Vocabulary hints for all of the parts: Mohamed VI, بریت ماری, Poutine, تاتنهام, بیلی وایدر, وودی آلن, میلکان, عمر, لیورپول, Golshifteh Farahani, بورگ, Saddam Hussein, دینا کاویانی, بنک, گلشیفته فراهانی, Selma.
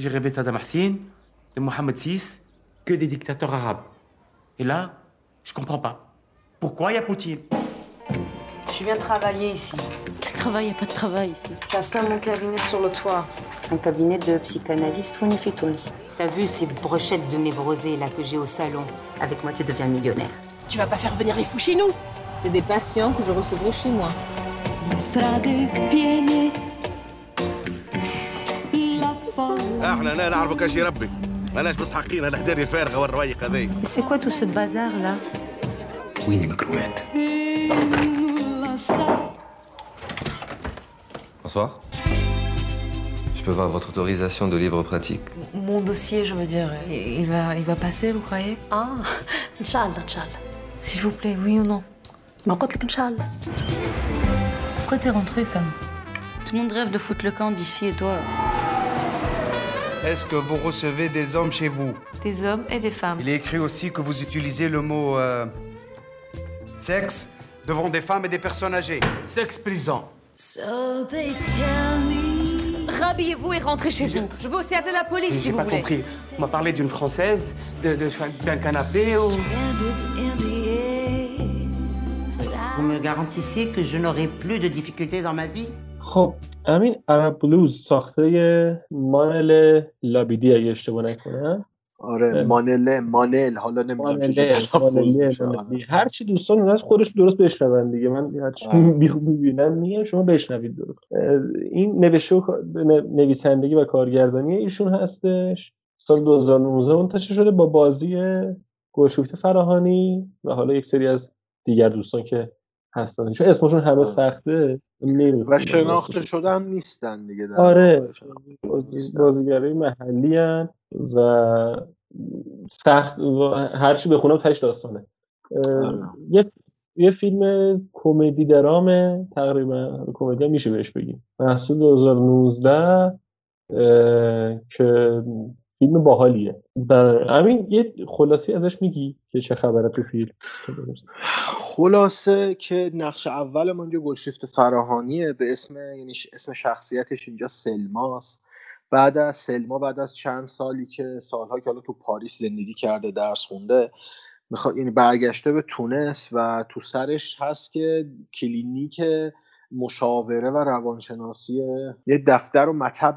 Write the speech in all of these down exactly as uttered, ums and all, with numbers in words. j'ai rêvé de Saddam Hussein, de Mohamed six, que des dictateurs arabes. Et là, je comprends pas. Pourquoi il y a Poutine? Je viens travailler ici. Quel travail? Il n'y a pas de travail ici. J'installe mon cabinet sur le toit. Un cabinet de psychanalyste ou une fétolise. T'as vu ces brochettes de névrosés là que j'ai au salon? Avec moi, tu deviens millionnaire. Tu vas pas faire venir les fous chez nous? C'est des patients que je recevrai chez moi. C'est quoi tout ce bazar là? Oui, les macrouettes. Bonsoir. Je peux voir votre autorisation de libre pratique? Mon dossier, je veux dire, il va, il va passer, vous croyez? Ah, Inch'Allah, Inch'Allah. S'il vous plaît, oui ou non? Je t'ai dit, Inch'Allah. Pourquoi t'es rentrée, Sam? Tout le monde rêve de foutre le camp d'ici et toi. Est-ce que vous recevez des hommes chez vous? Des hommes et des femmes. Il est écrit aussi que vous utilisez le mot euh, sexe devant des femmes et des personnes âgées. Sexe prison. So they tell me... Rhabillez-vous et rentrez chez vous. Je peux aussi appeler la police mais si vous voulez. J'ai pas compris. On m'a parlé d'une Française, d'un de, de, canapé ou... Vous me garantissez que je n'aurai plus de difficultés dans ma vie? خب همین عرب بلوز ساخته مانل لابیدی اگه اشتباه نکنه. آره مانله مانل حالا نمیدونم هر چی دوستان اوناش خودش درست بشنون دیگه من میبینم میگم شما بشنوید درست. این نوشته نویسندگی و کارگردانی ایشون هستش. سال دو هزار و نوزده منتشر شده با بازی گلشیفته فراهانی و حالا یک سری از دیگر دوستان که هستن چون اسمشون همه سخته و شناخته شدن نیستن دیگه. آره بازیگرای محلی هن و سخت و هرچی بخونم تهش داستانه. یه یه فیلم کمدی درامه تقریبا کمدی میشه بهش بگیم. محصول دو هزار و نوزده که فیلم باحالیه. همین یه خلاصی ازش میگی که چه خبره تو فیلم؟ خلاصه که نقش اولمون اونجا گلشیفته فراهانیه به اسم یعنی اسم شخصیتش اینجا سلماست. بعد از سلما بعد از چند سالی که سالها که حالا تو پاریس زندگی کرده درس خونده میخواد یعنی برگشته به تونس و تو سرش هست که کلینیک مشاوره و روانشناسی یه دفتر و مطب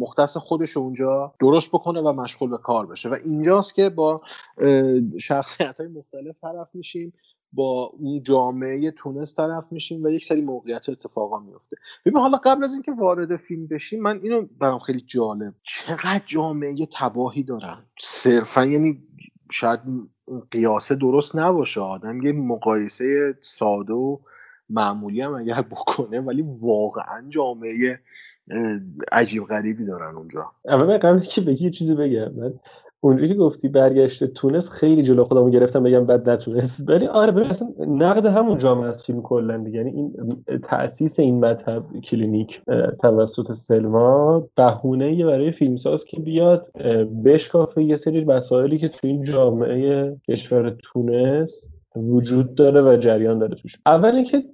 مختص خودش اونجا درست بکنه و مشغول به کار بشه و اینجاست که با شخصیت‌های مختلف طرف میشیم با اون جامعه تونس طرف میشیم و یک سری موقعیت اتفاقا میفته. ببین حالا قبل از اینکه وارد فیلم بشیم من اینو برام خیلی جالب چقدر جامعه تباهی دارن صرفا یعنی شاید قیاسه درست نباشه آدم یه مقایسه ساده و معمولی هم اگر بکنه ولی واقعا جامعه عجیب غریبی دارن اونجا. اما قبل که بگی یه چیزی بگم من اونجوری که گفتی برگشته تونس خیلی جلو خودمو گرفتم بگم بد نتونست ولی آره ببین اصلا نقد همون جامعه از فیلم کلا دیگه یعنی این تأسیس این مطب کلینیک توسط سلما بهونه‌ای برای فیلمساز که بیاد بشکافه یه سری مسائلی که تو این جامعه کشور تونس وجود داره و جریان داره توش. اول اینکه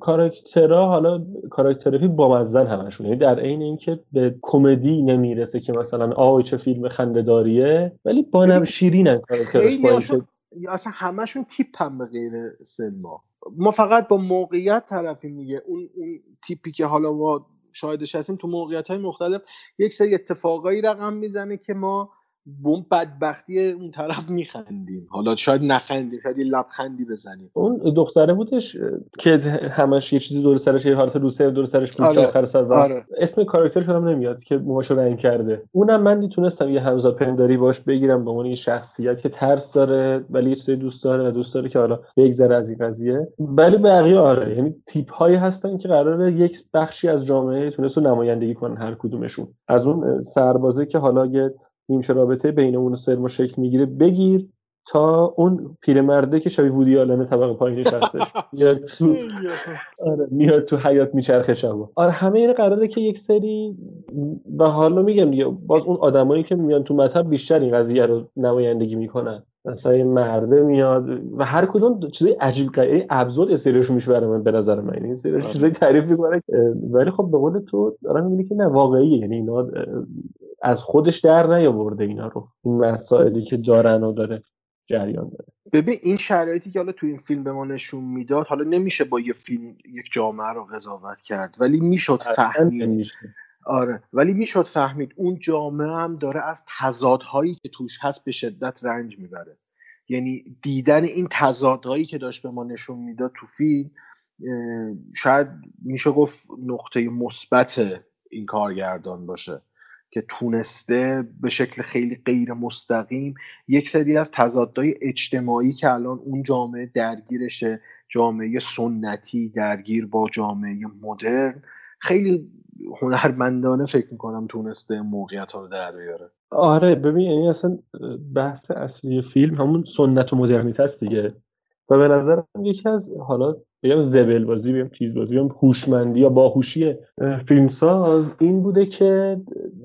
کاراکترها حالا کاراکترهای بامزن همشون یعنی در عین اینکه به کمدی نمیرسه که مثلا آه چه فیلم خنده‌داریه ولی با نم شیرینن کاراکترش باشه اصلا همشون تیپ هم به غیر سلما ما فقط با موقعیت طرفیم میگه اون اون تیپی که حالا ما شاهدش هستیم تو موقعیت‌های مختلف یک سری اتفاقایی رقم میزنه که ما بوم بدبختی اون طرف میخندیم حالا شاید نخندیم شاید یه لبخندی بزنیم. اون دختره بودش که همش یه چیزی دور سرش یه حالت روسه دور سرش بود آره. آخر سر آره. اسم کاراکترش هم نمیاد که موهاشو رنگ کرده اونم من میتونستم یه همزاد پنداری باش بگیرم به عنوان یه شخصیت که ترس داره ولی یه چیزی دوست داره و دوست داره که حالا بگذره از این قضیه ولی بقیه آره یعنی تیپ هایی هستن که قراره یک بخشی از جامعه تونس رو نمایندگی کنن هر کدومشون از اون سربازه که حالا یه نیمچه رابطه بین اون و سلما شکل میگیره بگیر تا اون پیرمرده که شبیه وودی آلن طبقه پایینش هستش میاد تو آره میاد تو حیات میچرخه شبا آره همه اینا قراره که یک سری و حالا میگم دیگه باز اون آدمایی که میان تو مطب بیشتر این قضیه رو نمایندگی میکنن مثلا یه مرده میاد و هر کدوم چیزای عجیب غریبی ابزورد استریلش میشه برای من به نظر من این سری چیزای تعریف میکنه ولی خب به قول تو دارم میبینی که نه واقعیه یعنی اینا از خودش در نیاورده اینا رو، این مسائلی که دارن و داره جریان داره. ببین این شرایطی که حالا تو این فیلم به ما نشون میداد، حالا نمیشه با یه فیلم یک جامعه رو قضاوت کرد، ولی میشد فهمید نمیشه. آره ولی میشد فهمید اون جامعه هم داره از تضادهایی که توش هست به شدت رنج میبره. یعنی دیدن این تضادهایی که داشت به ما نشون میداد تو فیلم، شاید میشه گفت نقطه مثبت این کارگردان باشه که تونسته به شکل خیلی غیر مستقیم یک سری از تضادهای اجتماعی که الان اون جامعه درگیرشه، جامعه سنتی درگیر با جامعه مدرن، خیلی هنرمندانه فکر میکنم تونسته موقعیت ها رو در بیاره. آره ببین، یعنی اصلا بحث اصلی فیلم همون سنت و مدرنیته است دیگه، و به نظرم یکی از حالا بگم زبل بازی، بگم تیز بازی، بگم هوشمندی یا باهوشی فیلمساز این بوده که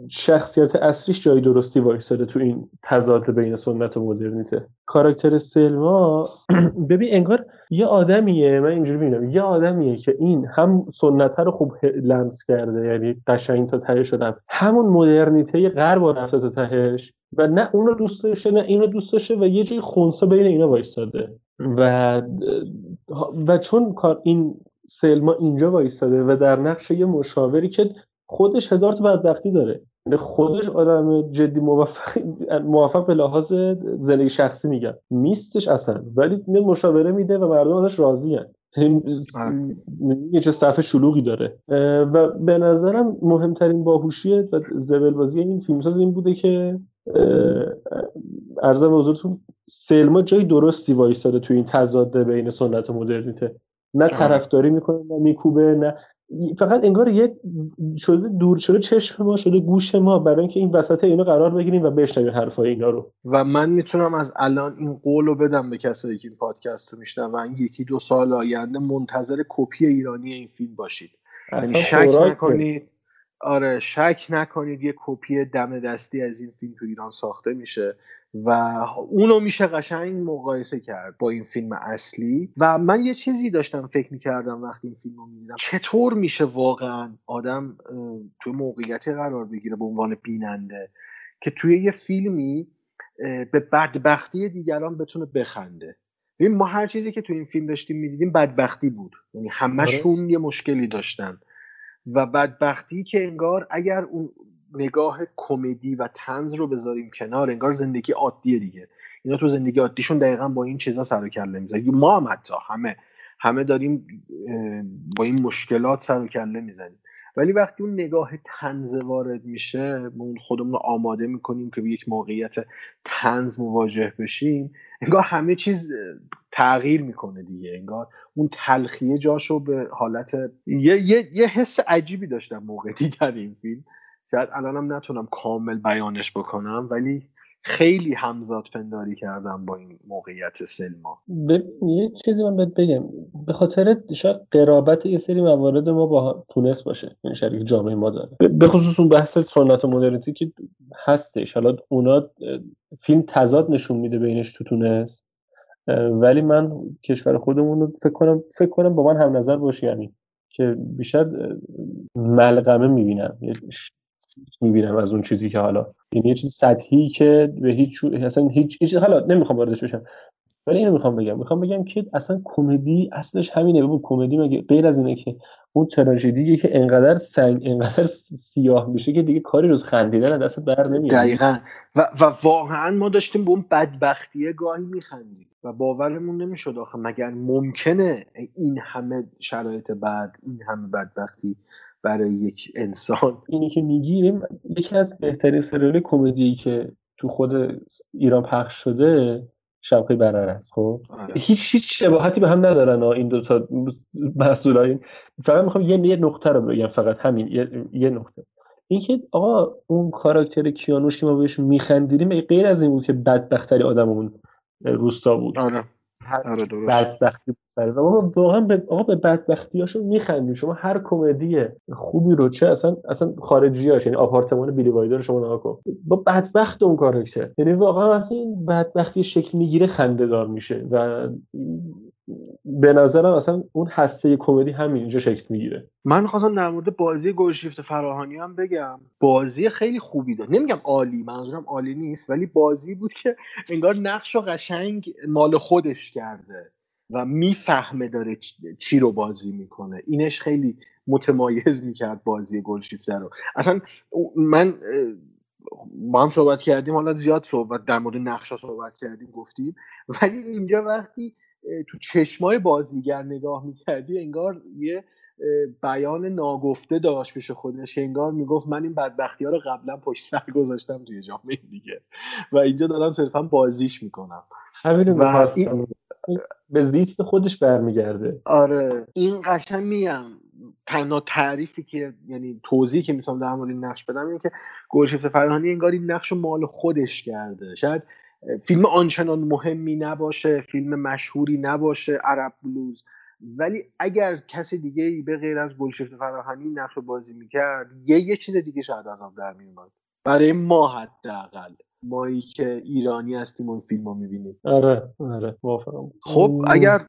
شخصیت اصلیش جای درستی وایساده تو این تضاد بین سنت و مدرنیته. کاراکتر سلما ببین انگار یه آدمیه، من اینجوری میبینم یه آدمیه که این هم سنت رو خوب لمس کرده، یعنی قشنگ تا ته شدم، همون مدرنیته غرب رو رفته تا تهش و نه اون رو دوست داشته نه این رو دوست داشته و یه جای خونسا بین اینا وایساده و و چون کار این سلما اینجا وایستاده و در نقش یه مشاوری که خودش هزار تا بدبختی داره، یعنی خودش آدم جدی موفق موفق به لحاظ زندگی شخصی میگم نیستش اصلا، ولی یه مشاوره میده و مردم ازش راضین، یه چه صفحه شلوغی داره. و به نظرم مهمترین باهوشیه و زبلبازی این فیلمساز این بوده که عرضم به حضورتون سلما جای درستی وایساده تو این تضاد بین سنت و مدرنیته، نه طرفداری میکنه نه میکوبه، نه فقط انگار یه شده دور شده چشم ما شده گوش ما برای اینکه این وسط اینو قرار بگیریم و بشنویم حرفای اینا رو. و من میتونم از الان این قولو بدم به کسایی که این پادکست رو میشنون، یکی دو سال آینده منتظر کپی ایرانی این فیلم باشید، یعنی شک نکنید. آره شک نکنید یه کپی دم دستی از این فیلم تو ایران ساخته میشه و اونو میشه قشنگ مقایسه کرد با این فیلم اصلی. و من یه چیزی داشتم فکر میکردم وقتی این فیلم رو میدیدم، چطور میشه واقعا آدم توی موقعیتی قرار بگیره به عنوان بیننده که توی یه فیلمی به بدبختی دیگران بتونه بخنده. ببین ما هر چیزی که توی این فیلم داشتیم میدیدیم بدبختی بود، یعنی همشون یه مشکلی داشتن و بدبختی که انگار اگر اون نگاه کمدی و طنز رو بذاریم کنار، انگار زندگی عادیه دیگه. اینا تو زندگی عادیشون دقیقاً با این چیزا سر و کله میزنن. ما هم حتی همه همه داریم با این مشکلات سر و کله میزنیم، ولی وقتی اون نگاه طنز وارد میشه، ما خودمون رو آماده میکنیم که به یک موقعیت طنز مواجه بشیم، انگار همه چیز تغییر میکنه دیگه، انگار اون تلخیه جاشو به حالت یه, یه،, یه حس عجیبی داشتم موقع دیدن این فیلم. شاید الانم نتونم کامل بیانش بکنم، ولی خیلی همزاد پنداری کردم با این موقعیت سلما. ببین یه چیزی من بهت بگم، به خاطر شاید قرابت یه سری موارد ما با تونس باشه، این شریک جامعه ما داره، به خصوص اون بحث سنت و مدرنیتی که هستش. حالا اونا فیلم تضاد نشون میده بینش تو تونس، ولی من کشور خودمون رو فکر کنم فکر کنم با من هم نظر باشی، یعنی که بیشتر ملغمه میبینم میبینم از اون چیزی که حالا یعنی یه چیز سطحی که به هیچ اصلا هیچ هیچ حالا نمیخوام واردش بشم، ولی اینو میخوام بگم میخوام بگم که اصلا کمدی اصلش همینه. ببین کمدی مگه غیر از اینه که اون تراژدیه که انقدر سنگ انقدر سیاه میشه که دیگه کاری روز خندیدن دست بر نمیاد. دقیقاً و و واقعا ما داشتیم به اون بدبختیه گاهی میخندیم و باورمون نمیشد آخه مگر ممکنه این همه شرایط بد، این همه بدبختی برای یک انسان. اینی که میگیم یکی از بهترین سریال کمدی که تو خود ایران پخش شده شبکه برنر است. خب هیچ هیچ شباهتی به هم ندارن این دو تا محصولای. فقط میخوام یه یه نقطه رو بگم، فقط همین یه, یه نقطه، اینکه آقا اون کاراکتر کیانوش که ما بهش میخندیدیم غیر از این بود که بدبختری آدم اون روستا بود. آره آره درست. بدبختی سر و ما واقعا به آقا به بدبختیاشو میخندیم. شما هر کمدی خوبی رو چه اصلا اصلا خارجیاش، یعنی آپارتمان بیلی وایدر رو شما نگاه کن، با بدبخت اون کاراکتر، یعنی واقعا وقتی این بدبختی شکل میگیره خنده دار میشه و به نظرم اصلا اون حسه کمدی همینجا شکل میگیره. من می‌خواستم در مورد بازی گلشیفته فراهانی هم بگم. بازی خیلی خوبی داد، نمیگم عالی، منظورم عالی نیست، ولی بازی بود که انگار نقشو قشنگ مال خودش کرده و میفهمه داره چی رو بازی میکنه. اینش خیلی متمایز میکرد بازی گلشیفته رو. اصلا من با هم صحبت کردیم، حالا زیاد صحبت در مورد نقشا صحبت کردیم گفتیم، ولی اینجا وقتی تو چشمای بازیگر نگاه میکردی انگار یه بیان ناگفته داشت پیش خودش، انگار میگفت من این بدبختی ها رو قبلا پشت سر گذاشتم توی جامعه دیگه و اینجا دارم صرفا بازیش میکنم. همین این... به زیست خودش برمیگرده. آره این قشنگ میگم تنها تعریفی که یعنی توضیحی که میتونم در مورد این نقش بدم اینه که گلشیفته فرهانی انگار این نقش رو مال خودش کرده. شاید فیلم آنچنان مهمی نباشه، فیلم مشهوری نباشه، عرب بلوز، ولی اگر کسی دیگه‌ای به غیر از گلشیفته فراهانی نقش رو بازی میکرد یه یه چیز دیگه شاید ازم در میومد، برای ما حداقل، مایی که ایرانی هستیم اون فیلمو میبینیم. آره آره موافقم. خب اگر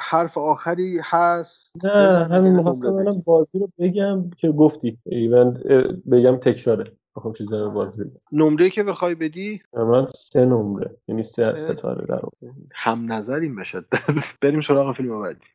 حرف آخری هست؟ نه همین، می‌خواستم الان بازی رو بگم که گفتی ایوند بگم تکراره. خب چیزی رو بازی نمره‌ای که بخوای بدی؟ من سه نمره، یعنی سه ستاره دارم. هم نظریم بشه. بریم سراغ فیلم بعدی.